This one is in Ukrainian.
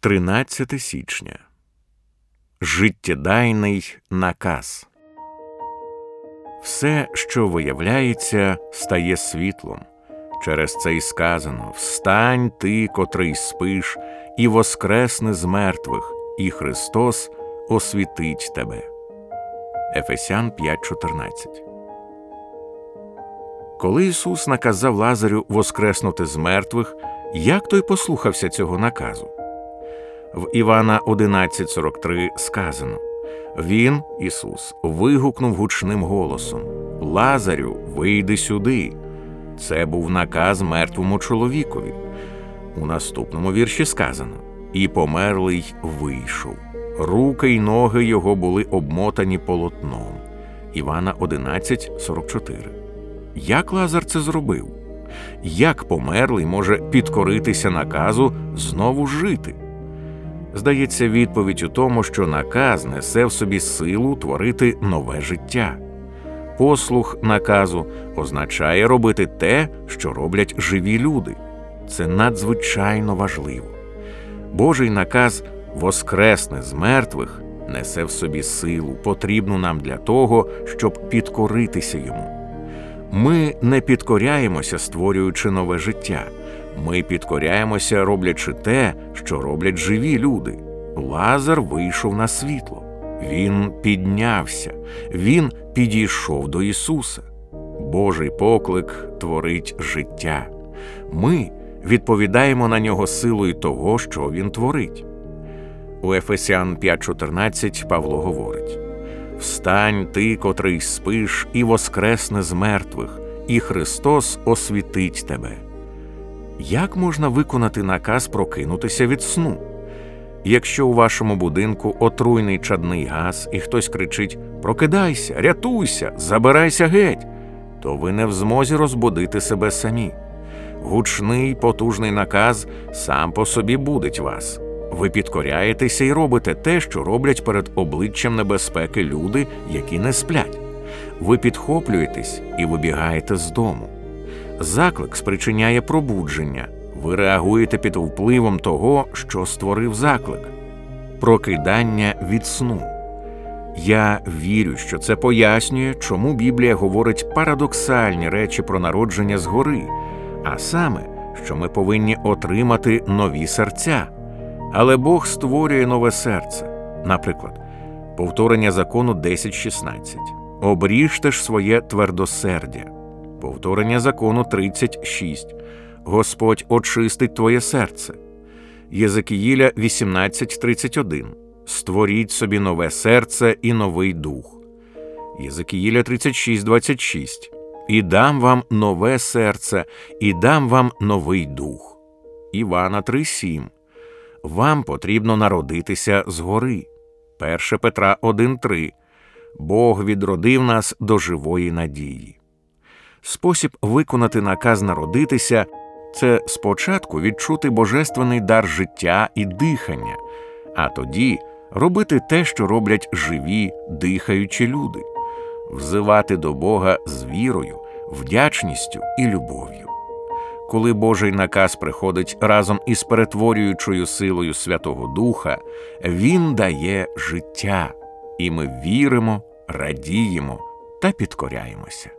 13 січня. Життєдайний наказ. Все, що виявляється, стає світлом. Через це й сказано: «Встань ти, котрий спиш, і воскресни з мертвих, і Христос освітить тебе». Ефесян 5:14. Коли Ісус наказав Лазарю воскреснути з мертвих, як той послухався цього наказу? В Івана 11:43 сказано: «Він, Ісус, вигукнув гучним голосом: „Лазарю, вийди сюди!"» Це був наказ мертвому чоловікові. У наступному вірші сказано: «І померлий вийшов. Руки й ноги його були обмотані полотном». Івана 11:44. Як Лазар це зробив? Як померлий може підкоритися наказу знову жити? Здається, відповідь у тому, що наказ несе в собі силу творити нове життя. Послух наказу означає робити те, що роблять живі люди. Це надзвичайно важливо. Божий наказ «воскресне з мертвих» несе в собі силу, потрібну нам для того, щоб підкоритися йому. Ми не підкоряємося, створюючи нове життя. Ми підкоряємося, роблячи те, що роблять живі люди. Лазар вийшов на світло. Він піднявся. Він підійшов до Ісуса. Божий поклик творить життя. Ми відповідаємо на нього силою того, що він творить. У Ефесян 5:14 Павло говорить: «Встань ти, котрий спиш, і воскресни з мертвих, і Христос освітить тебе». Як можна виконати наказ прокинутися від сну? Якщо у вашому будинку отруйний чадний газ і хтось кричить «Прокидайся, рятуйся, забирайся геть!», то ви не в змозі розбудити себе самі. Гучний, потужний наказ сам по собі будить вас. Ви підкоряєтеся і робите те, що роблять перед обличчям небезпеки люди, які не сплять. Ви підхоплюєтесь і вибігаєте з дому. Заклик спричиняє пробудження. Ви реагуєте під впливом того, що створив заклик. Прокидання від сну. Я вірю, що це пояснює, чому Біблія говорить парадоксальні речі про народження згори, а саме, що ми повинні отримати нові серця. Але Бог створює нове серце. Наприклад, повторення закону 10:16. «Обріжте ж своє твердосердя». Повторення закону 36. «Господь очистить твоє серце». Єзекіїля 18:31. «Створіть собі нове серце і новий дух». Єзекіїля 36:26. «І дам вам нове серце, і дам вам новий дух». Івана 3:7. «Вам потрібно народитися згори». 1 Петра 1:3. «Бог відродив нас до живої надії». Спосіб виконати наказ «народитися» – це спочатку відчути божественний дар життя і дихання, а тоді робити те, що роблять живі, дихаючі люди, взивати до Бога з вірою, вдячністю і любов'ю. Коли Божий наказ приходить разом із перетворюючою силою Святого Духа, Він дає життя, і ми віримо, радіємо та підкоряємося.